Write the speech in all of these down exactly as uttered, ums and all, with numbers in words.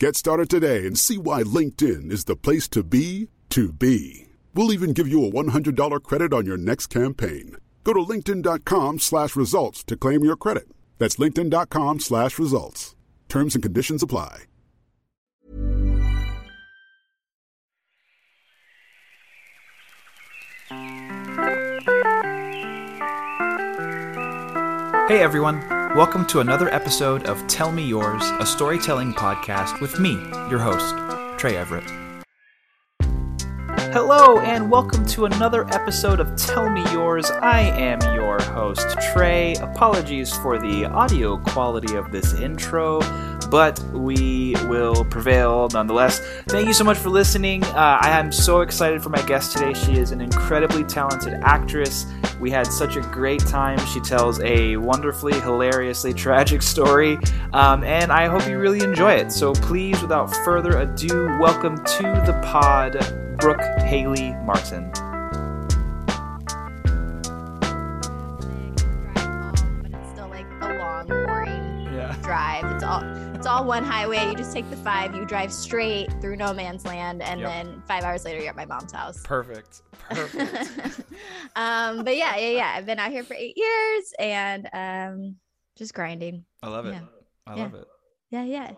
Get started today and see why LinkedIn is the place to be to be. We'll even give you a one hundred dollars credit on your next campaign. Go to linkedin.com slash results to claim your credit. That's linkedin.com slash results. Terms and conditions apply. Hey everyone, welcome to another episode of Tell Me Yours, a storytelling podcast with me, your host, Trey Everett. Hello and welcome to another episode of Tell Me Yours. I am your host, Trey. Apologies for the audio quality of this intro, but we will prevail nonetheless. Thank you so much for listening. Uh, I am so excited for my guest today. She is an incredibly talented actress. We had such a great time. She tells a wonderfully, hilariously tragic story, um, and I hope you really enjoy it. So please, without further ado, welcome to the pod, Brooke Hayley Martin. Drive. It's all it's all one highway. You just take the five, you drive straight through no man's land, and yep. Then five hours later you're at my mom's house. Perfect. Perfect. um, but yeah, yeah, yeah. I've been out here for eight years and um just grinding. I love it. Yeah. I love yeah. it. Yeah, yeah.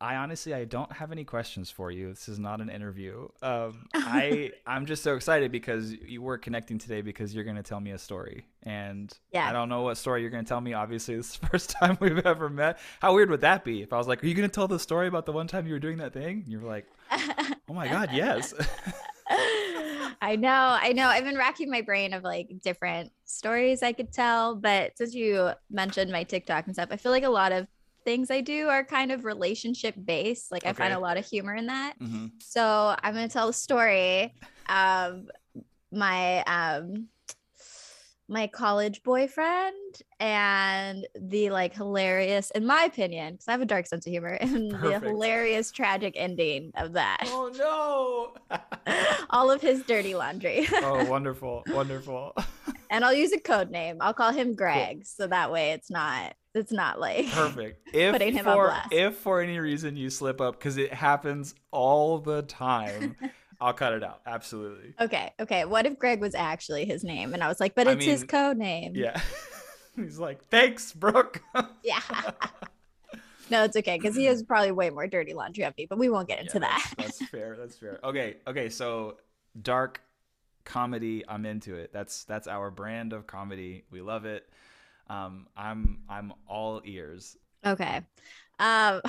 I honestly I don't have any questions for you. This is not an interview. Um I I'm just so excited because you were connecting today because you're gonna tell me a story. And yeah. I don't know what story you're gonna tell me. Obviously, this is the first time we've ever met. How weird would that be if I was like, are you gonna tell the story about the one time you were doing that thing? And you were like, oh my God, yes. I know, I know. I've been racking my brain of like different stories I could tell, but since you mentioned my TikTok and stuff, I feel like a lot of things I do are kind of relationship based. Like I okay. find a lot of humor in that. Mm-hmm. So I'm going to tell a story. Um, my, um, my college boyfriend and the like hilarious, in my opinion, because I have a dark sense of humor, and Perfect. the hilarious tragic ending of that. Oh no. All of his dirty laundry. Oh, wonderful. Wonderful. And I'll use a code name. I'll call him Greg. Cool. So that way it's not, it's not like perfect if putting him for, on blast. If for any reason you slip up, because it happens all the time, I'll cut it out. Absolutely. Okay. Okay. What if Greg was actually his name? And I was like, but it's I mean, his code name. Yeah. He's like, thanks, Brooke. Yeah. No, it's okay. Because he has probably way more dirty laundry on me, but we won't get into yeah, that. That's, that's fair. That's fair. Okay. Okay. So dark comedy. I'm into it. That's, that's our brand of comedy. We love it. Um, I'm, I'm all ears. Okay. Um,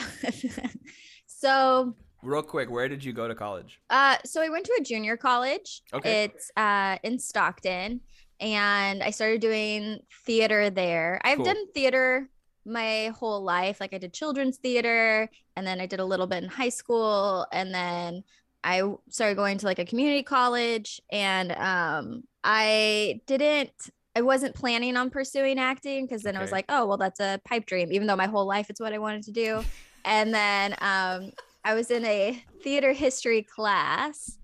so real quick, where did you go to college? Uh, so I went to a junior college. Okay. It's, uh, in Stockton, and I started doing theater there. I've cool. done theater my whole life. Like I did children's theater, and then I did a little bit in high school, and then I started going to like a community college, and, um, I didn't I wasn't planning on pursuing acting because then okay. I was like, oh, well, that's a pipe dream, even though my whole life it's what I wanted to do. And then um, I was in a theater history class,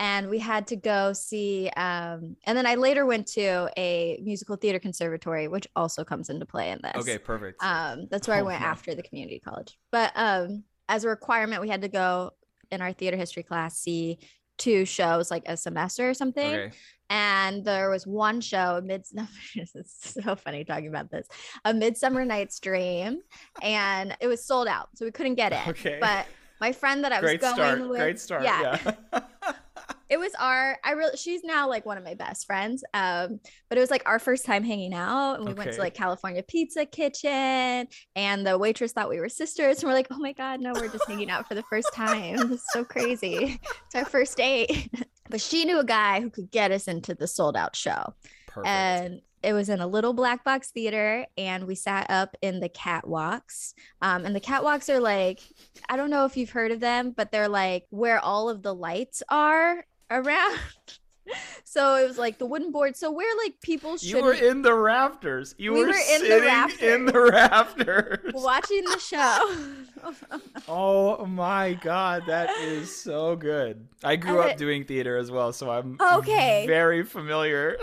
and we had to go see. Um, and then I later went to a musical theater conservatory, which also comes into play in this. Okay, perfect. Um, that's where oh, I went man. after the community college. But um, as a requirement, we had to go in our theater history class, see two shows like a semester or something. Okay. And there was one show, a Midsummer. It's so funny talking about this. A Midsummer Night's Dream, and it was sold out, so we couldn't get it. Okay. But my friend that I was great going start. with. Great start. Yeah. yeah. It was our, I really, she's now like one of my best friends. Um, but it was like our first time hanging out, and we okay. went to like California Pizza Kitchen, and the waitress thought we were sisters. And we're like, oh my God, no, we're just hanging out for the first time. It's so crazy. It's our first date. But she knew a guy who could get us into the sold out show. Perfect. And it was in a little black box theater, and we sat up in the catwalks. Um, and the catwalks are like, I don't know if you've heard of them, but they're like where all of the lights are around. So it was like the wooden board. So where like people should. You were in the rafters. You we were, were in sitting the rafters. in the rafters. Watching the show. Oh my God, that is so good. I grew and up it... doing theater as well, so I'm okay. very familiar.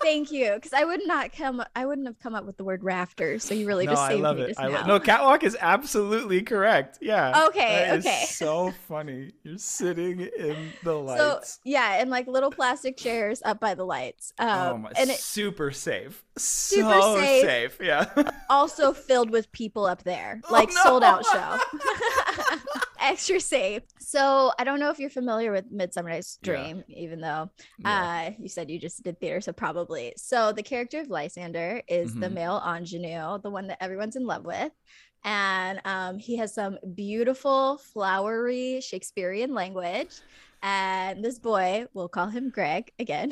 Thank you, because I would not come. I wouldn't have come up with the word rafters. So you really no, just saved I love me it. Just I now. Lo- no, catwalk is absolutely correct. Yeah. Okay. That okay. Is so funny. You're sitting in the lights. So yeah, in like little plastic chairs up by the lights. Um, oh my! And it, super safe. Super so safe. safe. Yeah. Also filled with people up there, like oh, no. sold out show. Extra safe. So I don't know if you're familiar with Midsummer Night's Dream, yeah. even though yeah. uh, you said you just did theater, so probably. So the character of Lysander is mm-hmm. the male ingenue, the one that everyone's in love with. And um, he has some beautiful, flowery Shakespearean language. And this boy, we'll call him Greg again.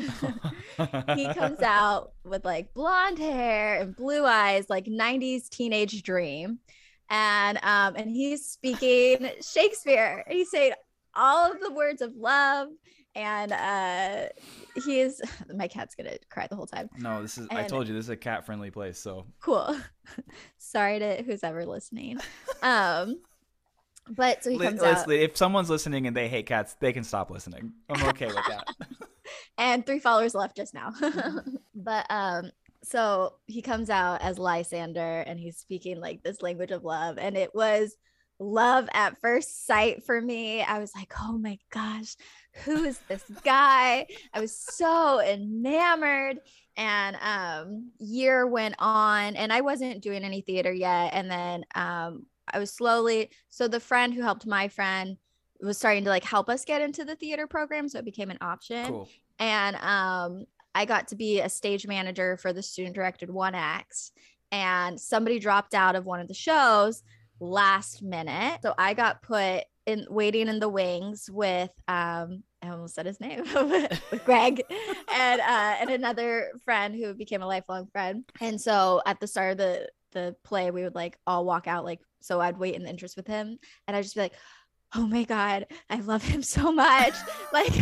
He comes out with like blonde hair and blue eyes, like nineties teenage dream. And um, and he's speaking Shakespeare. He's saying all of the words of love, and uh, he is. My cat's gonna cry the whole time. No, this is. And I told you this is a cat-friendly place. So cool. Sorry to who's ever listening. Um, but so he comes L- out. Leslie, if someone's listening and they hate cats, they can stop listening. I'm okay with that. And three followers left just now. But um. So he comes out as Lysander, and he's speaking like this language of love. And it was love at first sight for me. I was like, oh my gosh, who is this guy? I was so enamored. And um, year went on, and I wasn't doing any theater yet. And then um, I was slowly. So the friend who helped my friend was starting to like help us get into the theater program. So it became an option. Cool. And um I got to be a stage manager for the student directed one acts, and somebody dropped out of one of the shows last minute. So I got put in waiting in the wings with, um, I almost said his name, with Greg and, uh, and another friend who became a lifelong friend. And so at the start of the, the play, we would like all walk out. Like, so I'd wait in the interest with him, and I'd just be like, oh my God, I love him so much. Like,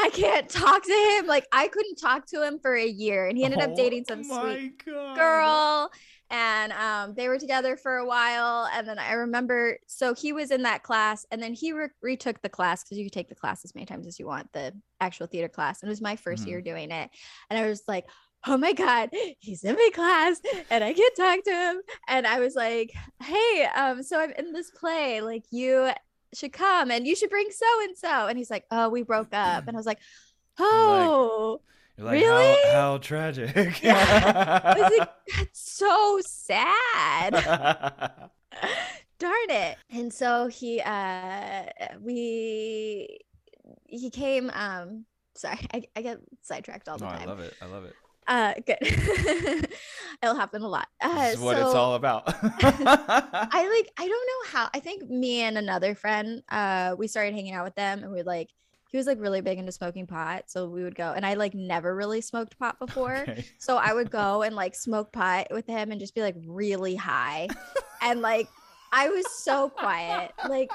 I can't talk to him. Like, I couldn't talk to him for a year, and he ended oh, up dating some sweet God. girl, and um, they were together for a while. And then I remember, so he was in that class, and then he re- retook the class, because you could take the class as many times as you want, the actual theater class. And it was my first mm-hmm. year doing it. And I was like, oh my God, he's in my class and I can't talk to him. And I was like, hey, um, so I'm in this play, like you should come, and you should bring so-and-so. And he's like, oh, we broke up. And I was like, oh, you're like, you're like, really? How, how tragic. Yeah. I was like, that's so sad. Darn it. And so he, uh, we, he came, um, sorry, I, I get sidetracked all the no, time. I love it. I love it. Uh, good. It'll happen a lot. Uh, this is what so, it's all about. I like, I don't know how, I think me and another friend, uh, we started hanging out with them, and we would like, he was like really big into smoking pot. So we would go, and I like never really smoked pot before. Okay. So I would go and like smoke pot with him and just be like really high. And like, I was so quiet. Like,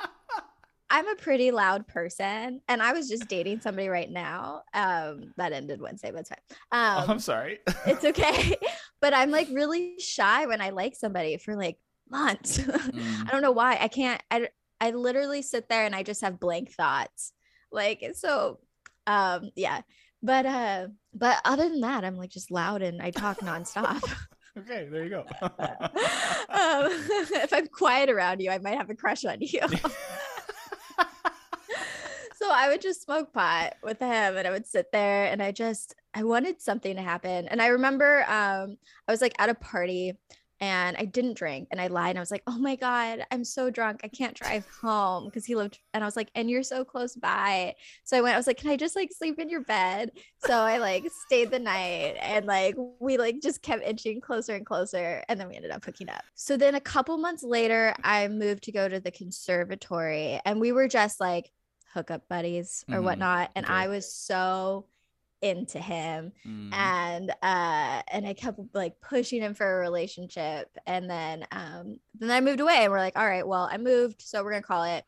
I'm a pretty loud person, and I was just dating somebody right now. Um, that ended Wednesday, but it's fine. Um, I'm sorry. It's okay. But I'm like really shy when I like somebody for like months. Mm. I don't know why. I can't, I, I literally sit there and I just have blank thoughts. Like, so, um, yeah. But, uh, but other than that, I'm like just loud, and I talk nonstop. Okay, there you go. um, if I'm quiet around you, I might have a crush on you. So I would just smoke pot with him, and I would sit there, and I just, I wanted something to happen. And I remember um, I was like at a party and I didn't drink, and I lied, and I was like, oh my God, I'm so drunk, I can't drive home, because he lived, and I was like, and you're so close by. So I went, I was like, can I just like sleep in your bed? So I like stayed the night, and like we like just kept inching closer and closer, and then we ended up hooking up. So then a couple months later, I moved to go to the conservatory, and we were just like hookup buddies or mm-hmm. whatnot, and okay. I was so into him mm. and uh and I kept like pushing him for a relationship, and then um then I moved away, and we're like, all right, well, I moved, so we're gonna call it.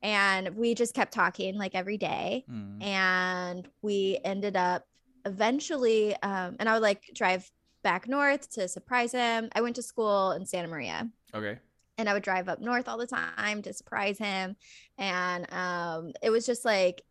And we just kept talking like every day mm. and we ended up eventually um and I would like drive back north to surprise him. I went to school in Santa Maria, okay, and I would drive up north all the time to surprise him. And um it was just like,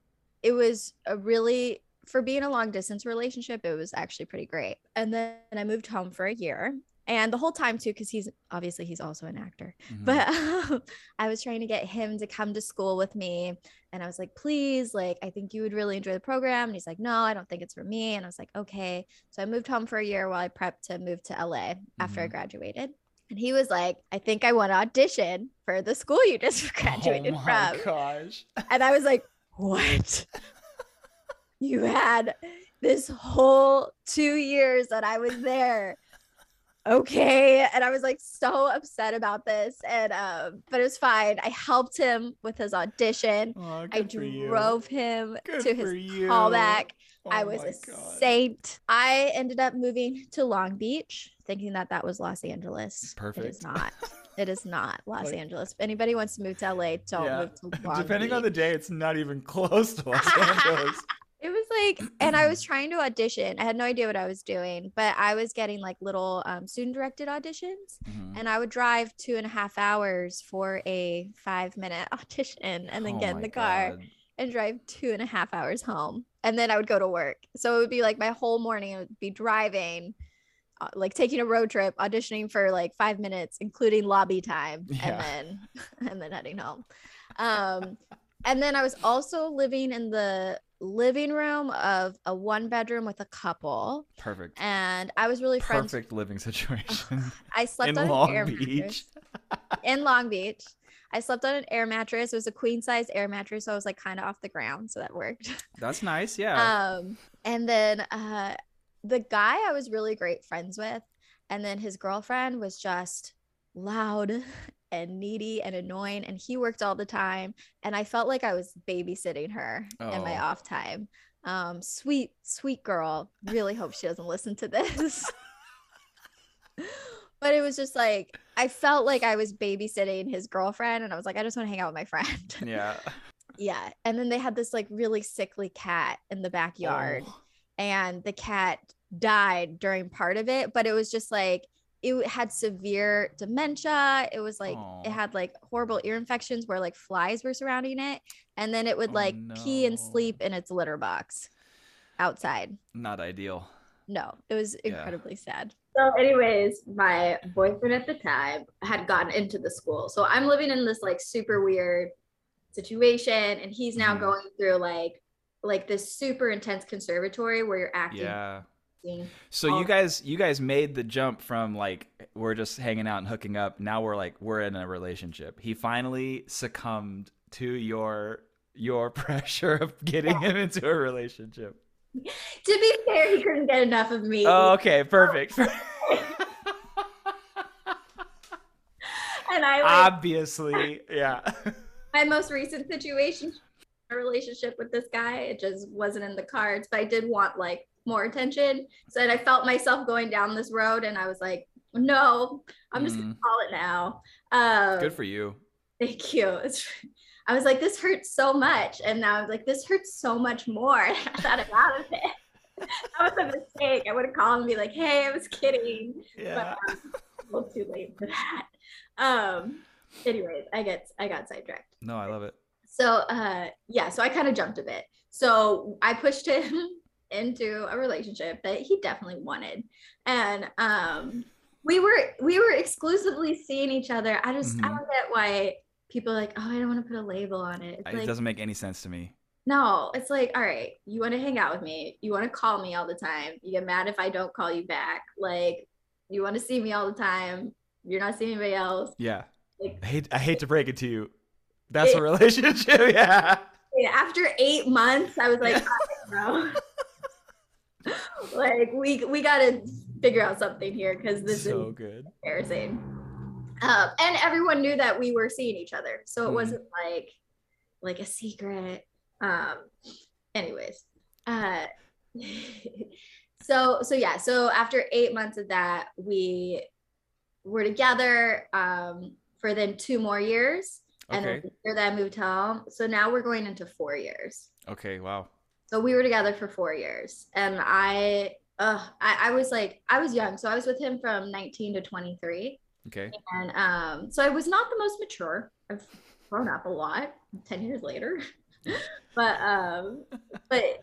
it was a really, for being a long distance relationship, it was actually pretty great. And then I moved home for a year, and the whole time too, because he's obviously, he's also an actor, mm-hmm. but um, I was trying to get him to come to school with me. And I was like, please, like, I think you would really enjoy the program. And he's like, no, I don't think it's for me. And I was like, okay. So I moved home for a year while I prepped to move to L A after mm-hmm. I graduated. And he was like, I think I want to audition for the school you just graduated oh my from. Gosh. And I was like, what? You had this whole two years that I was there. Okay. And I was like so upset about this. And, um, but it was fine. I helped him with his audition. Oh, I drove him good to his you. Callback. Oh, I was a God. Saint. I ended up moving to Long Beach thinking that that was Los Angeles. Perfect. It is not. It is not Los like, Angeles. If anybody wants to move to L A, don't yeah. move to Long Depending Beach. On the day, it's not even close to Los Angeles. It was like, and I was trying to audition. I had no idea what I was doing, but I was getting like little um, student-directed auditions, mm-hmm. and I would drive two and a half hours for a five-minute audition, and then oh get in the car God. And drive two and a half hours home, and then I would go to work. So it would be like my whole morning. I would be driving, uh, like taking a road trip, auditioning for like five minutes, including lobby time, yeah. and then and then heading home. Um, and then I was also living in the living room of a one bedroom with a couple. Perfect. And I was really friends. Perfect living situation. I slept on an air mattress. In Long Beach. I slept on an air mattress. It was a queen size air mattress. So I was like kind of off the ground. So that worked. That's nice. Yeah. Um, and then uh, the guy I was really great friends with. And then his girlfriend was just loud and needy and annoying, and he worked all the time, and I felt like I was babysitting her oh. in my off time. Um, sweet, sweet girl. Really hope she doesn't listen to this. But it was just like, I felt like I was babysitting his girlfriend, and I was like, I just want to hang out with my friend. Yeah. Yeah. And then they had this like really sickly cat in the backyard, oh. and the cat died during part of it, but it was just like, it had severe dementia. It was like, aww. It had like horrible ear infections where like flies were surrounding it. And then it would oh, like no. pee and sleep in its litter box outside. Not ideal. No, it was incredibly yeah. sad. So anyways, my boyfriend at the time had gotten into the school. So I'm living in this like super weird situation, and he's now mm. going through like, like this super intense conservatory where you're acting. Yeah. So you guys you guys made the jump from like, we're just hanging out and hooking up, now we're like, we're in a relationship. He finally succumbed to your your pressure of getting yeah. him into a relationship. To be fair, he couldn't get enough of me. Oh, okay, perfect. And I like, obviously yeah my most recent situation, a relationship with this guy, it just wasn't in the cards, but I did want like more attention. So that I felt myself going down this road, and I was like, no, I'm just mm. gonna call it now. Um, good for you. Thank you. It's, I was like, this hurts so much. And now I was like, this hurts so much more. I thought about it. That was a mistake. I would have called and be like, hey, I was kidding. Yeah. But I was too late for that. Um, anyways, I get, I got sidetracked. No, I love it. So uh, yeah, so I kind of jumped a bit. So I pushed him into a relationship that he definitely wanted, and um we were we were exclusively seeing each other. I just mm-hmm. I don't get why people are like, oh, I don't want to put a label on it. It's it like, doesn't make any sense to me. No, it's like, all right, you want to hang out with me, you want to call me all the time, you get mad if I don't call you back, like you want to see me all the time. You're not seeing anybody else. Yeah. Like, I hate, I hate to break it to you. That's it, a relationship. Yeah. After eight months, I was like, oh, bro. Like we we gotta figure out something here because this so is good. Embarrassing. Um, and everyone knew that we were seeing each other, so it mm-hmm. wasn't like like a secret. Um, anyways, uh, so so yeah, so after eight months of that, we were together um, for then two more years. And okay. then that I moved home. So now we're going into four years. Okay, wow. So we were together for four years. And I, uh, I, I was like, I was young. So I was with him from nineteen to twenty-three. Okay. And um, so I was not the most mature. I've grown up a lot ten years later. but um, but it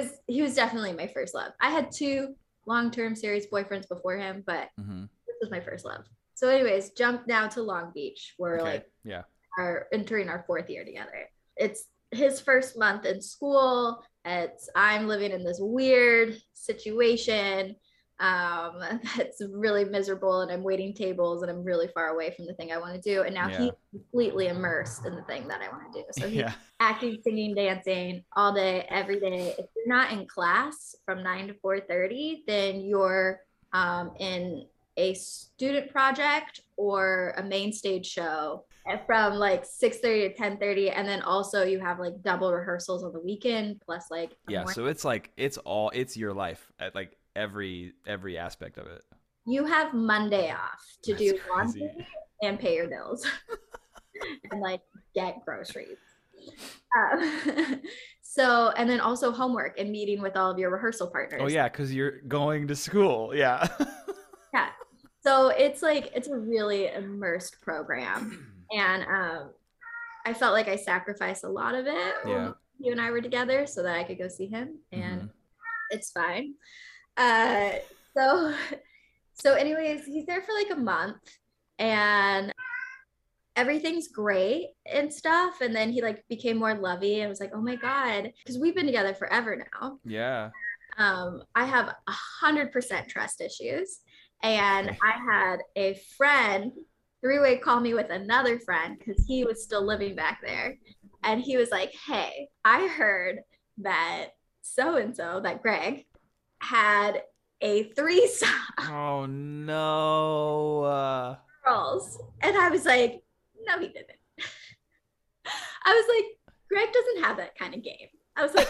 was he was definitely my first love. I had two long-term serious boyfriends before him, but mm-hmm. this was my first love. So anyways, jump now to Long Beach. We're okay. like, yeah. are entering our fourth year together. It's his first month in school. It's I'm living in this weird situation um, that's really miserable, and I'm waiting tables, and I'm really far away from the thing I want to do. And now yeah. he's completely immersed in the thing that I want to do. So he's yeah. acting, singing, dancing all day, every day. If you're not in class from nine to four thirty, then you're um, in a student project or a main stage show from like six thirty to ten thirty, and then also you have like double rehearsals on the weekend plus like yeah morning. So it's like it's all it's your life at like every every aspect of it. You have Monday off to That's do crazy. Laundry and pay your bills and like get groceries um, so and then also homework and meeting with all of your rehearsal partners. Oh yeah, because you're going to school. Yeah. Yeah. So it's like, it's a really immersed program. And um, I felt like I sacrificed a lot of it yeah. when you and I were together so that I could go see him, and mm-hmm. it's fine. Uh, so, so anyways, he's there for like a month and everything's great and stuff. And then he like became more lovey and was like, oh my God, because we've been together forever now. Yeah. Um, I have a hundred percent trust issues. And I had a friend three-way call me with another friend because he was still living back there. And he was like, hey, I heard that so-and-so, that Greg, had a threesome. Oh, no. Uh... Girls. And I was like, no, he didn't. I was like, Greg doesn't have that kind of game. I was like,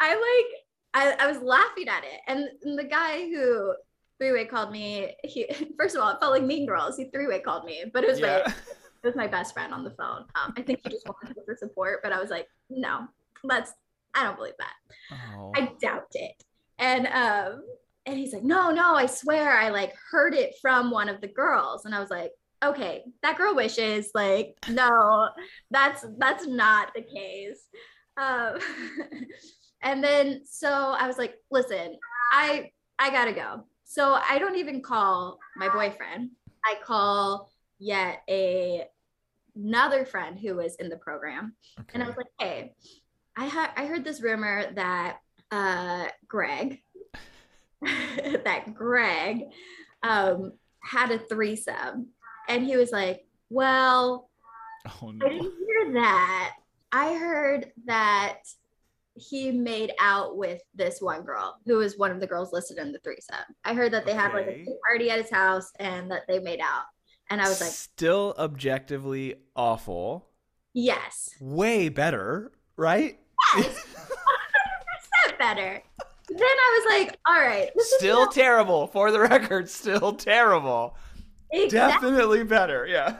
I like... I, I was laughing at it. And, and the guy who three-way called me, he first of all, it felt like Mean Girls. He three-way called me, but it was, yeah. my, it was my best friend on the phone. Um, I think he just wanted to for support, but I was like, no, that's, I don't believe that. Oh. I doubt it. And um, and he's like, no, no, I swear I like heard it from one of the girls. And I was like, okay, that girl wishes, like, no, that's, that's not the case. Um, And then, so I was like, listen, I, I gotta go. So I don't even call my boyfriend. I call yet a, another friend who was in the program. Okay. And I was like, hey, I ha- I heard this rumor that, uh, Greg, that Greg, um, had a threesome. And he was like, well, oh, no. I didn't hear that. I heard that he made out with this one girl who was one of the girls listed in the threesome. I heard that they okay. had like a party at his house and that they made out. And I was like, still objectively awful. Yes. Way better, right? Yes. one hundred percent better. Then I was like, all right. This still is not- terrible. For the record, still terrible. Exactly. Definitely better. Yeah.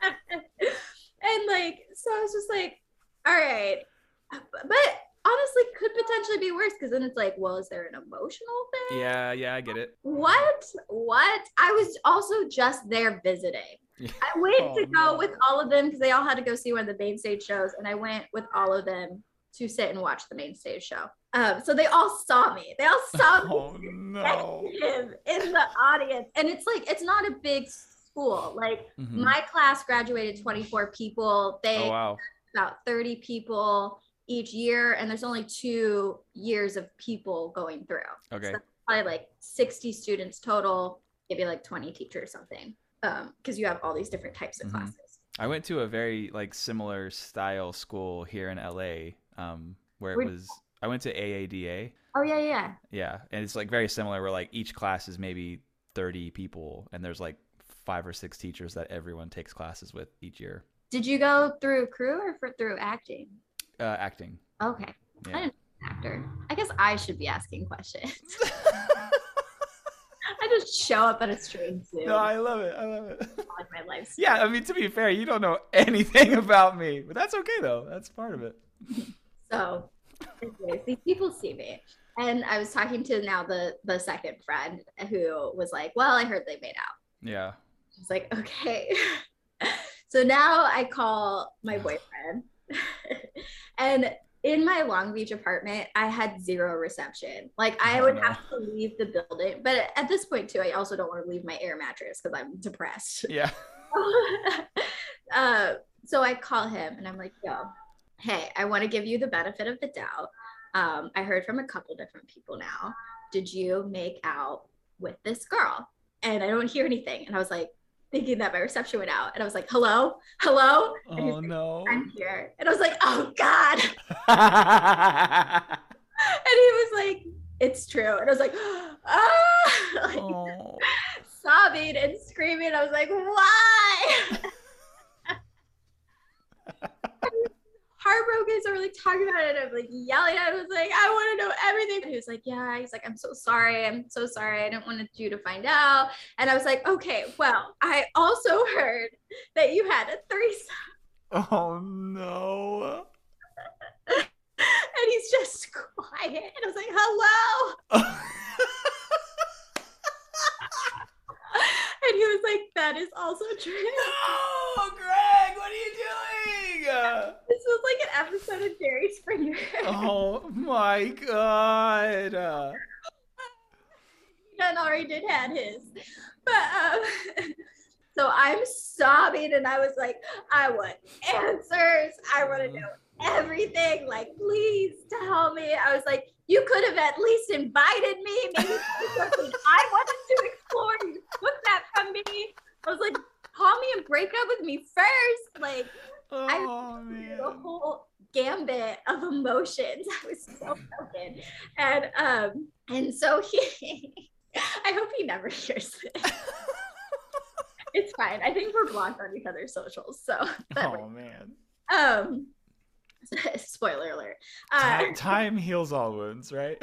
And like, so I was just like, all right. But honestly, could potentially be worse because then it's like, well, is there an emotional thing? Yeah, yeah, I get it. What? What? I was also just there visiting. I went oh, to go no. with all of them because they all had to go see one of the main stage shows, and I went with all of them to sit and watch the main stage show. Um, so they all saw me. They all saw oh, me no. in the audience, and it's like it's not a big school. Like mm-hmm. my class graduated twenty-four people. They oh, wow. about thirty people. each year, and there's only two years of people going through. Okay. So that's probably like sixty students total, maybe like twenty teachers or something, um, because you have all these different types of mm-hmm. classes. I went to a very like similar style school here in L A, um, where it was, I went to A A D A. Oh yeah, yeah. Yeah. And it's like very similar where like each class is maybe thirty people and there's like five or six teachers that everyone takes classes with each year. Did you go through crew or for, through acting? Uh, acting. Okay. Yeah. I didn't know an actor. I guess I should be asking questions. I just show up at a strange zoo. No, I love it. I love it. Like my life. Yeah, I mean, to be fair, you don't know anything about me, but that's okay though. That's part of it. So, anyways, these people see me, and I was talking to now the the second friend who was like, "Well, I heard they made out." Yeah. I was like, "Okay." So now I call my boyfriend, and in my Long Beach apartment, I had zero reception. Like I would oh, no. have to leave the building. But at this point too, I also don't want to leave my air mattress because I'm depressed. Yeah. uh, so I call him and I'm like, yo, hey, I want to give you the benefit of the doubt. Um, I heard from a couple different people now. Did you make out with this girl? And I don't hear anything. And I was like, thinking that my reception went out, and I was like, hello, hello. And oh like, no. I'm here. And I was like, oh God. And he was like, it's true. And I was like, oh, like, oh. sobbing and screaming. I was like, why? Heartbroken. So we're like talking about it. And I'm like yelling at him. I was like, I want to know everything. And he was like, yeah. He's like, I'm so sorry. I'm so sorry. I didn't want you to find out. And I was like, okay, well, I also heard that you had a threesome. Oh no. And he's just quiet. And I was like, hello. And he was like, that is also true. No, Greg, what are you doing? This was like an episode of Jerry Springer. Oh my God. None already did had his. But um, so I'm sobbing and I was like, I want answers. I want to know everything. Like, please tell me. I was like, you could have at least invited me. Maybe something I wanted to explore. You took that from me. I was like, call me and break up with me first. Like, oh, I was the whole gambit of emotions. I was so broken. And um, and so he, I hope he never hears this. It's fine. I think we're blocked on each other's socials. So. That oh, way. Man. Um. Spoiler alert. Uh, time, time heals all wounds, right?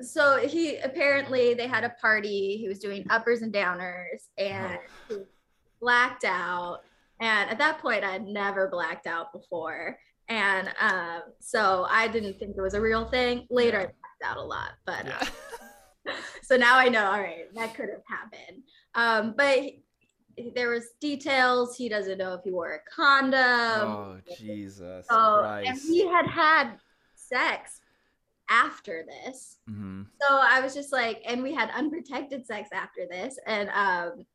So he apparently they had a party. He was doing uppers and downers and he blacked out. And at that point, I had never blacked out before. And um, so I didn't think it was a real thing. Later, I blacked out a lot. But yeah. uh, so now I know, all right, that could have happened. Um, but he, there was details. He doesn't know if he wore a condom. Oh, Jesus so, Christ. And he had had sex after this. Mm-hmm. So I was just like, and we had unprotected sex after this. And um,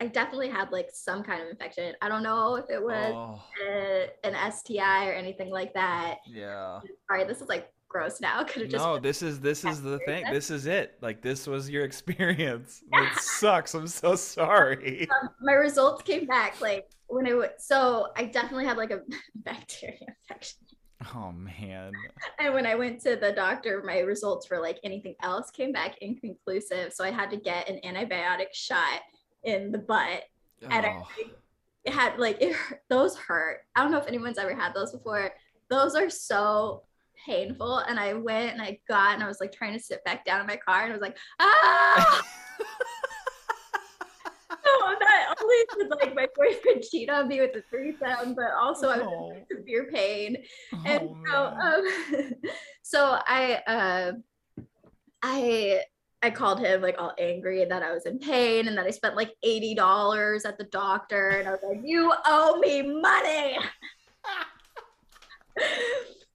I definitely had like some kind of infection. I don't know if it was oh. a, an S T I or anything like that. Yeah. Sorry, this is like gross now. Could have just No, this is this is the thing. This is it. Like this was your experience. Yeah. It sucks. I'm so sorry. Um, my results came back like when it was, so I definitely had like a bacteria infection. Oh man. And when I went to the doctor, my results for like anything else came back inconclusive. So I had to get an antibiotic shot in the butt. Oh. And I it had like it, those hurt. I don't know if anyone's ever had those before. Those are so painful. And I went and I got and I was like trying to sit back down in my car and I was like, ah. No, not only did like my boyfriend cheat on me with the threesome, but also oh. I was in severe pain. Oh, and so um, so I uh I I called him like all angry and that I was in pain and that I spent like eighty dollars at the doctor and I was like, you owe me money.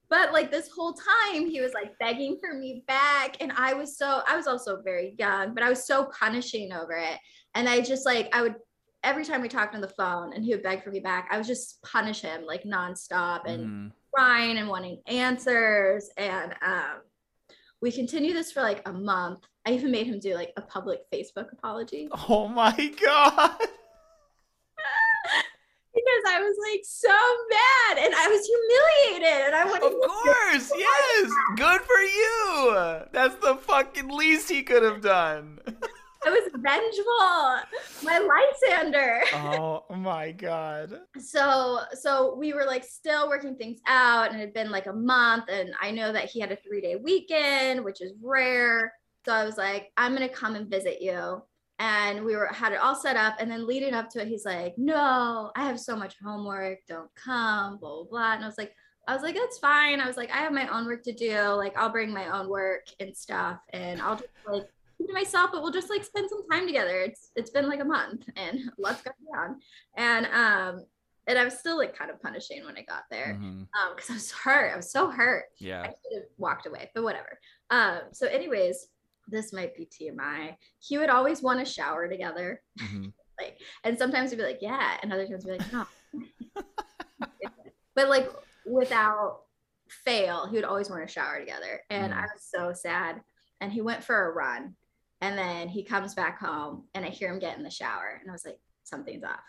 But like this whole time he was like begging for me back. And I was so, I was also very young, but I was so punishing over it. And I just like, I would, every time we talked on the phone and he would beg for me back, I would just punish him like nonstop and mm. crying and wanting answers. And um, we continued this for like a month. I even made him do like a public Facebook apology. Oh my God. Because I was like so mad and I was humiliated and I wanted Of course, to- yes. Good for you. That's the fucking least he could have done. I was vengeful. My Lysander. Oh my God. So so we were like still working things out and it had been like a month and I know that he had a three-day weekend, which is rare. So I was like, I'm going to come and visit you. And we were had it all set up. And then leading up to it, he's like, no, I have so much homework. Don't come, blah, blah, blah. And I was like, I was like, that's fine. I was like, I have my own work to do. Like, I'll bring my own work and stuff. And I'll just like keep to myself, but we'll just like spend some time together. It's It's been like a month and let's go down. And, um, and I was still like kind of punishing when I got there because mm-hmm. um, I was hurt. I was so hurt. Yeah, I should have walked away, but whatever. Um, so anyways, this might be T M I. He would always want to shower together. Mm-hmm. like, And sometimes he'd be like, yeah. And other times he'd be like, no. But like without fail, he would always want to shower together. And mm-hmm. I was so sad. And he went for a run. And then he comes back home and I hear him get in the shower. And I was like, something's off.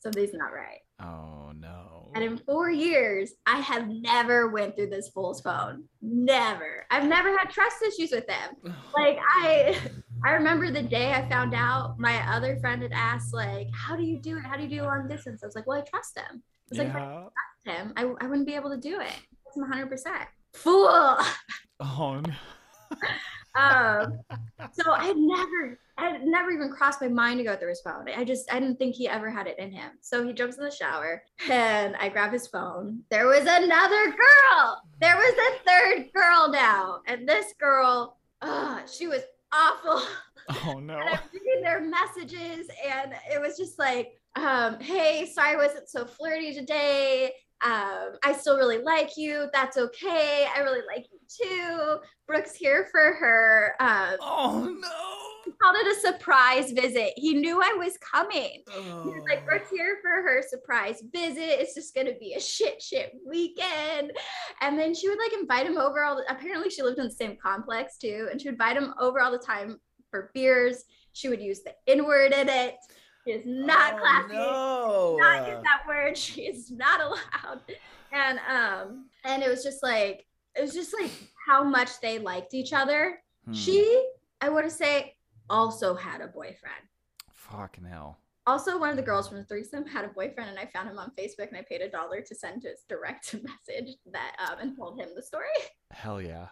Something's not right. Oh, no. And in four years, I have never went through this fool's phone. Never. I've never had trust issues with them. Like, I I remember the day I found out, my other friend had asked, like, how do you do it? How do you do long distance? I was like, well, I trust him. I was yeah. like, if I trust him, I, I wouldn't be able to do it. I trust him one hundred percent. Fool! Oh, no. um, so I never... It never even crossed my mind to go through his phone. I just, I didn't think he ever had it in him. So he jumps in the shower and I grab his phone. There was another girl. There was a third girl now. And this girl, ugh, she was awful. Oh no. And I'm reading their messages and it was just like, um, hey, sorry I wasn't so flirty today. Um, I still really like you. That's okay. I really like you too. Brooke's here for her. Um, oh no. he called it a surprise visit. He knew I was coming. Oh. He was like, we're here for her surprise visit. It's just going to be a shit shit weekend. And then she would like invite him over all the, apparently she lived in the same complex too. And she would invite him over all the time for beers. She would use the N-word in it. She is not oh, classy. No. Not use that word. She is not allowed. And um, and it was just like, it was just like how much they liked each other. Hmm. She, I want to say, also had a boyfriend. Fucking hell. Also, one of the girls from the threesome had a boyfriend, and I found him on Facebook, and I paid a dollar to send his direct message that um, and told him the story. Hell yeah.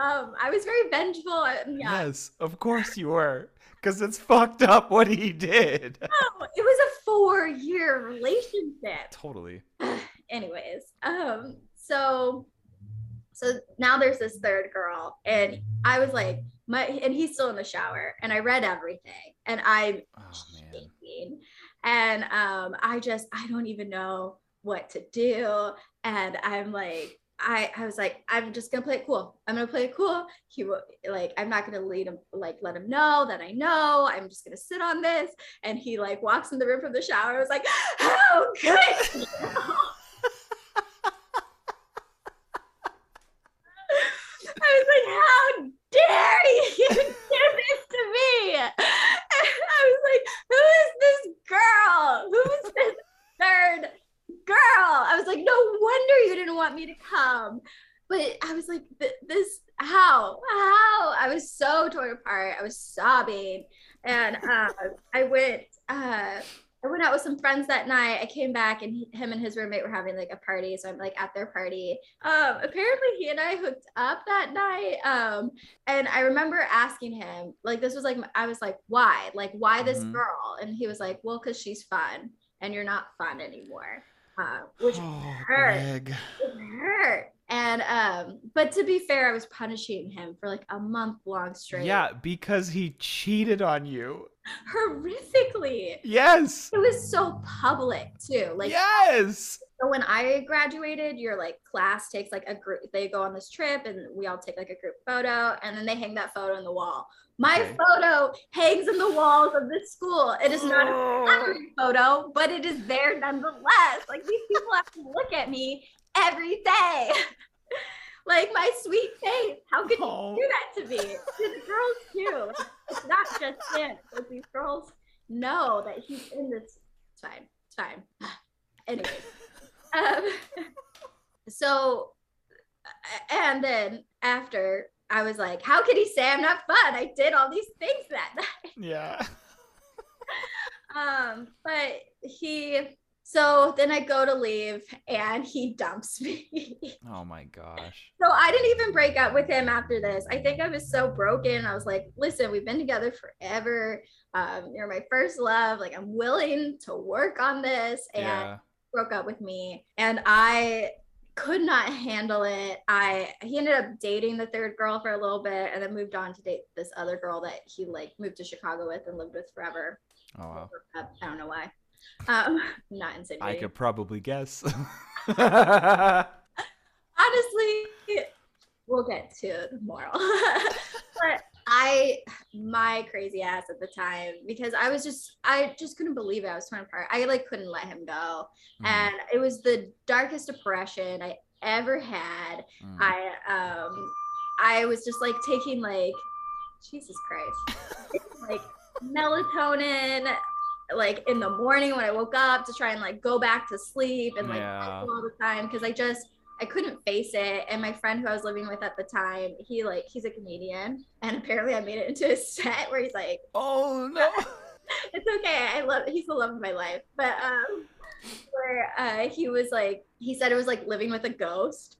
Um, I was very vengeful. Yeah. Yes, of course you were, because it's fucked up what he did. No, it was a four-year relationship. Totally. Anyways, um, so. So now there's this third girl, and I was like, my, and he's still in the shower, and I read everything, and I'm oh, shaking, and um, I just, I don't even know what to do, and I'm like, I, I was like, I'm just gonna play it cool. I'm gonna play it cool. He will, like, I'm not gonna lead him, like, let him know that I know. I'm just gonna sit on this, and he like walks in the room from the shower. I was like, oh, good. I was like, how dare you do this to me? And I was like, who is this girl? Who is this third girl? I was like, no wonder you didn't want me to come. But I was like, this, how, how? I was so torn apart. I was sobbing. And uh, I went, uh, I went out with some friends that night. I came back, and he, him and his roommate were having like a party. So I'm like at their party. Um, apparently he and I hooked up that night. Um, and I remember asking him, like, this was like, I was like, why? Like, why this mm-hmm. girl? And he was like, well, cause she's fun and you're not fun anymore. Uh, which oh, hurt. Greg. It hurt. And, um, but to be fair, I was punishing him for like a month long straight. Yeah. Because he cheated on you. Horrifically. Yes. It was so public too. Like, yes. So when I graduated, your like class takes like a group, they go on this trip and we all take like a group photo, and then they hang that photo in the wall. My okay. photo hangs in the walls of this school. It is not oh. a celebrity photo, but it is there nonetheless. Like, these people have to look at me every day. Like, my sweet face, how could oh. you do that to me? To the girls too. Like, it's not just him. Like, these girls know that he's in this. It's fine. It's fine. Anyway, um, so and then after, I was like, how could he say I'm not fun? I did all these things that night. Yeah. um, but he. So then I go to leave, and he dumps me. Oh my gosh. So I didn't even break up with him after this. I think I was so broken. I was like, listen, we've been together forever. Um, you're my first love. Like, I'm willing to work on this. And yeah. broke up with me. And I could not handle it. I he ended up dating the third girl for a little bit, and then moved on to date this other girl that he like moved to Chicago with and lived with forever. Oh wow. I don't know why. Um, not insinuating. I could probably guess. Honestly, we'll get to the moral. But I, my crazy ass at the time, because I was just, I just couldn't believe it. I was torn apart. I like couldn't let him go. Mm. And it was the darkest depression I ever had. Mm. I, um, I was just like taking like, Jesus Christ, like melatonin, like in the morning when I woke up to try and like go back to sleep and like yeah. all the time, because I just I couldn't face it. And my friend who I was living with at the time, he like he's a comedian, and apparently I made it into a set where he's like, oh no. It's okay, I love he's the love of my life. But um where uh he was like, he said it was like living with a ghost.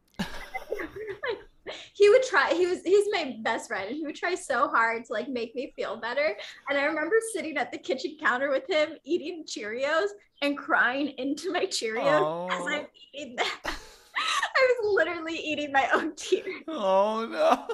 He would try, he was, he's my best friend, and he would try so hard to like make me feel better. And I remember sitting at the kitchen counter with him, eating Cheerios and crying into my Cheerios oh. as I'm eating them. I was literally eating my own tears. Oh no.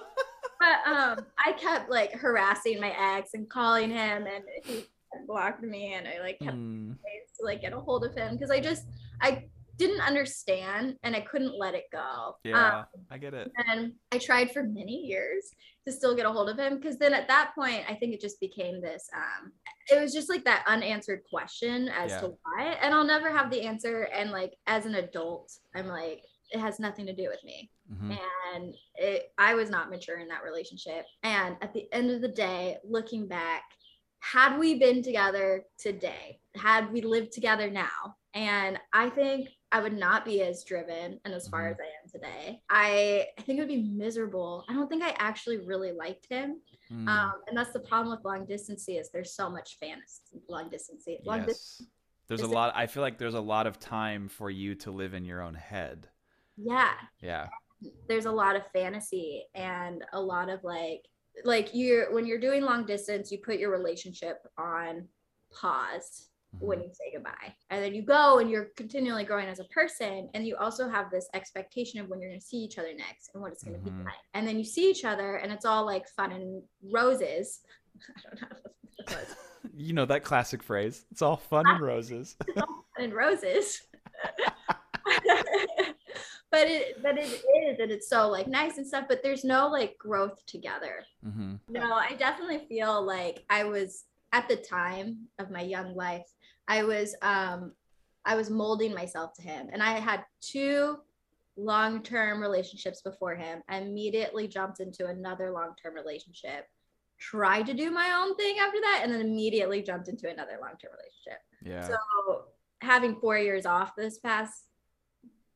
But um, I kept like harassing my ex and calling him, and he blocked me, and I like kept mm. ways to like get a hold of him, because I just, I didn't understand and I couldn't let it go. Yeah, um, I get it. And I tried for many years to still get a hold of him, because then at that point, I think it just became this, um, it was just like that unanswered question as yeah. to why. And I'll never have the answer. And like, as an adult, I'm like, it has nothing to do with me. Mm-hmm. And it, I was not mature in that relationship. And at the end of the day, looking back, had we been together today, had we lived together now, and I think I would not be as driven and as far as I am today. I, I think it would be miserable. I don't think I actually really liked him. Mm. Um, and that's the problem with long distance is there's so much fantasy, long distance. Long yes. distance. There's a lot. I feel like there's a lot of time for you to live in your own head. Yeah. Yeah. There's a lot of fantasy and a lot of like, like you're, when you're doing long distance, you put your relationship on pause when you say goodbye, and then you go and you're continually growing as a person, and you also have this expectation of when you're going to see each other next and what it's going to mm-hmm. be like, and then you see each other and it's all like fun and roses. I don't know what that was. You know that classic phrase, it's all fun and roses. It's all fun and roses. But it, but it is, and it's so like nice and stuff, but there's no like growth together. Mm-hmm. No, I definitely feel like I was at the time of my young life, I was um, I was molding myself to him, and I had two long-term relationships before him. I immediately jumped into another long-term relationship, tried to do my own thing after that, and then immediately jumped into another long-term relationship. Yeah. So having four years off this past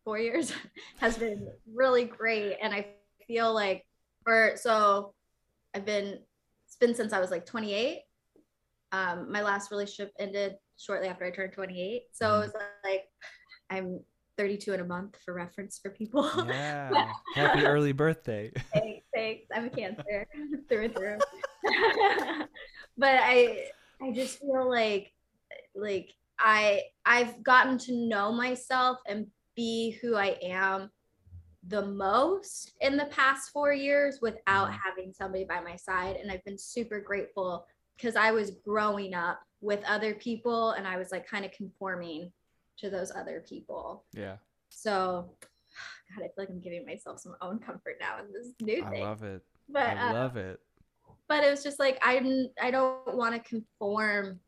four years has been really great, and I feel like, or so I've been. It's been since I was like twenty-eight. Um, my last relationship ended shortly after I turned twenty-eight. So it was like, I'm thirty-two in a month for reference for people. Yeah. Happy early birthday. Thanks, thanks. I'm a Cancer through and through. But I, I just feel like, like I, I've gotten to know myself and be who I am the most in the past four years without having somebody by my side. And I've been super grateful, because I was growing up with other people and I was like kind of conforming to those other people. Yeah. So God, I feel like I'm giving myself some own comfort now in this new thing. I love it. But, I uh, love it. But it was just like, I'm, I don't want to conform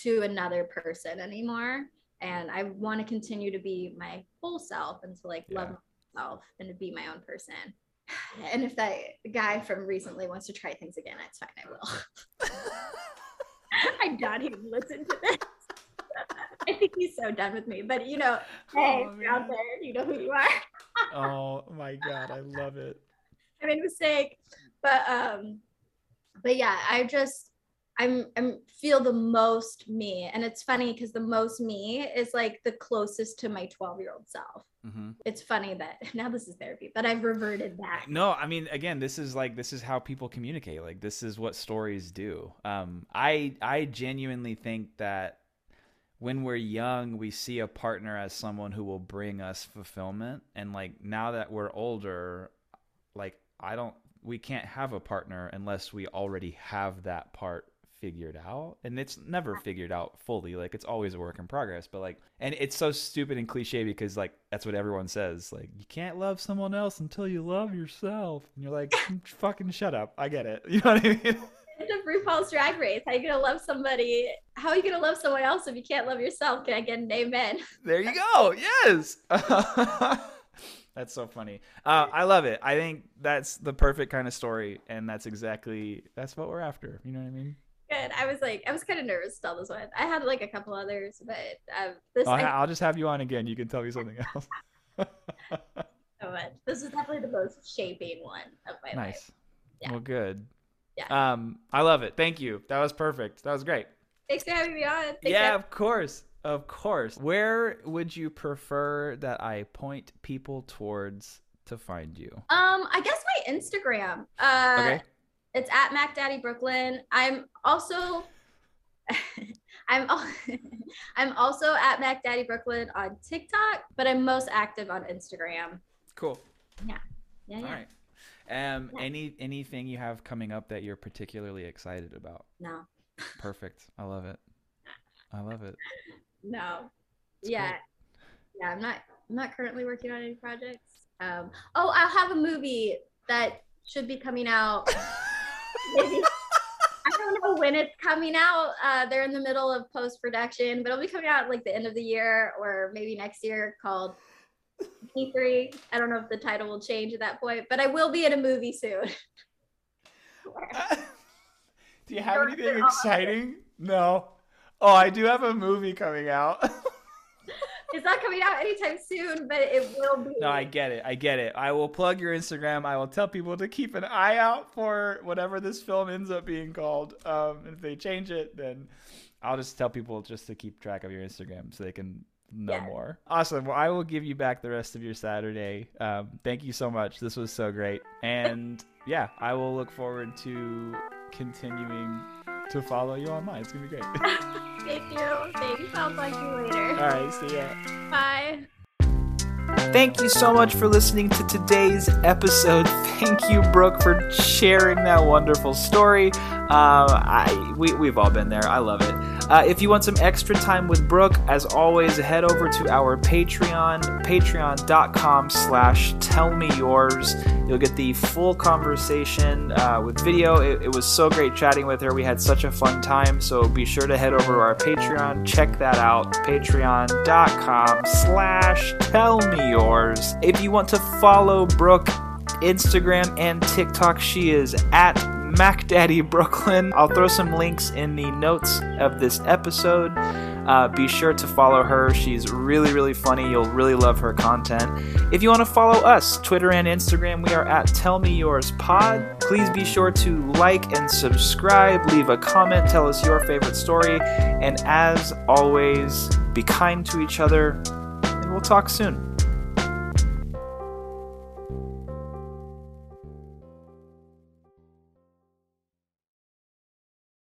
to another person anymore. And I want to continue to be my full self and to like yeah. love myself and to be my own person. And if that guy from recently wants to try things again, that's fine. I will. I doubt he'd listen to this. I think he's so done with me. But you know, hey, oh, you're out there. You know who you are. Oh my God, I love it. I made a mistake, but um, but yeah, I just I'm I'm feel the most me, and it's funny because the most me is like the closest to my twelve-year-old self. Mm-hmm. It's funny that now this is therapy, but I've reverted back. No, I mean, again, this is like, this is how people communicate. Like, this is what stories do. Um, I, I genuinely think that when we're young, we see a partner as someone who will bring us fulfillment. And like, now that we're older, like I don't, we can't have a partner unless we already have that part figured out, and it's never figured out fully. Like, it's always a work in progress, but like, and it's so stupid and cliche because like that's what everyone says, like you can't love someone else until you love yourself, and you're like fucking shut up, I get it, you know what I mean? It's a RuPaul's Drag Race. How are you gonna love somebody, how are you gonna love someone else if you can't love yourself? Can I get an amen? There you go. Yes. That's so funny. Uh, I love it. I think that's the perfect kind of story, and that's exactly that's what we're after, you know what I mean? Good. I was like, I was kind of nervous to tell this one. I had like a couple others, but um, this. I'll, I, I'll just have you on again. You can tell me something else. So much. This is definitely the most shaping one of my nice. life. Nice. Yeah. Well, good. Yeah. Um, I love it. Thank you. That was perfect. That was great. Thanks for having me on. Thanks yeah, of course. Of course. Where would you prefer that I point people towards to find you? Um, I guess my Instagram. Uh, okay. It's at macdaddybrooklyn. I'm also, I'm, al- I'm also at macdaddybrooklyn on TikTok, but I'm most active on Instagram. Cool. Yeah. Yeah. Yeah. All right. Um, yeah. Any anything you have coming up that you're particularly excited about? No. Perfect. I love it. I love it. No. It's yeah. Great. Yeah, I'm not I'm not currently working on any projects. Um, oh, I'll have a movie that should be coming out. Maybe. I don't know when it's coming out. Uh, they're in the middle of post-production, but it'll be coming out like the end of the year or maybe next year, called E three. I don't know if the title will change at that point, but I will be in a movie soon. uh, do you have anything exciting? No. Oh, I do have a movie coming out. It's not coming out anytime soon, but it will be. No, I get it. I get it. I will plug your Instagram. I will tell people to keep an eye out for whatever this film ends up being called. Um, if they change it, then I'll just tell people just to keep track of your Instagram so they can know yeah. more. Awesome. Well, I will give you back the rest of your Saturday. Um, thank you so much. This was so great. And yeah, I will look forward to continuing to follow you online. It's going to be great. Thank you. Thanks. I'll talk to you later. All right. See ya. Bye. Thank you so much for listening to today's episode. Thank you, Brooke, for sharing that wonderful story. Uh, I we, we've all been there. I love it. Uh, if you want some extra time with Brooke, as always, head over to our Patreon, patreon.com slash tell me yours. You'll get the full conversation uh, with video. It, it was so great chatting with her. We had such a fun time. So be sure to head over to our Patreon. Check that out. Patreon.com slash tell me yours. If you want to follow Brooke, Instagram and TikTok, she is at macdaddybrooklyn. I'll throw some links in the notes of this episode. Uh, be sure to follow her. She's really, really funny. You'll really love her content. If you want to follow us, Twitter and Instagram, we are at Tell Me Yours Pod. Please be sure to like and subscribe. Leave a comment. Tell us your favorite story. And as always, be kind to each other. And we'll talk soon.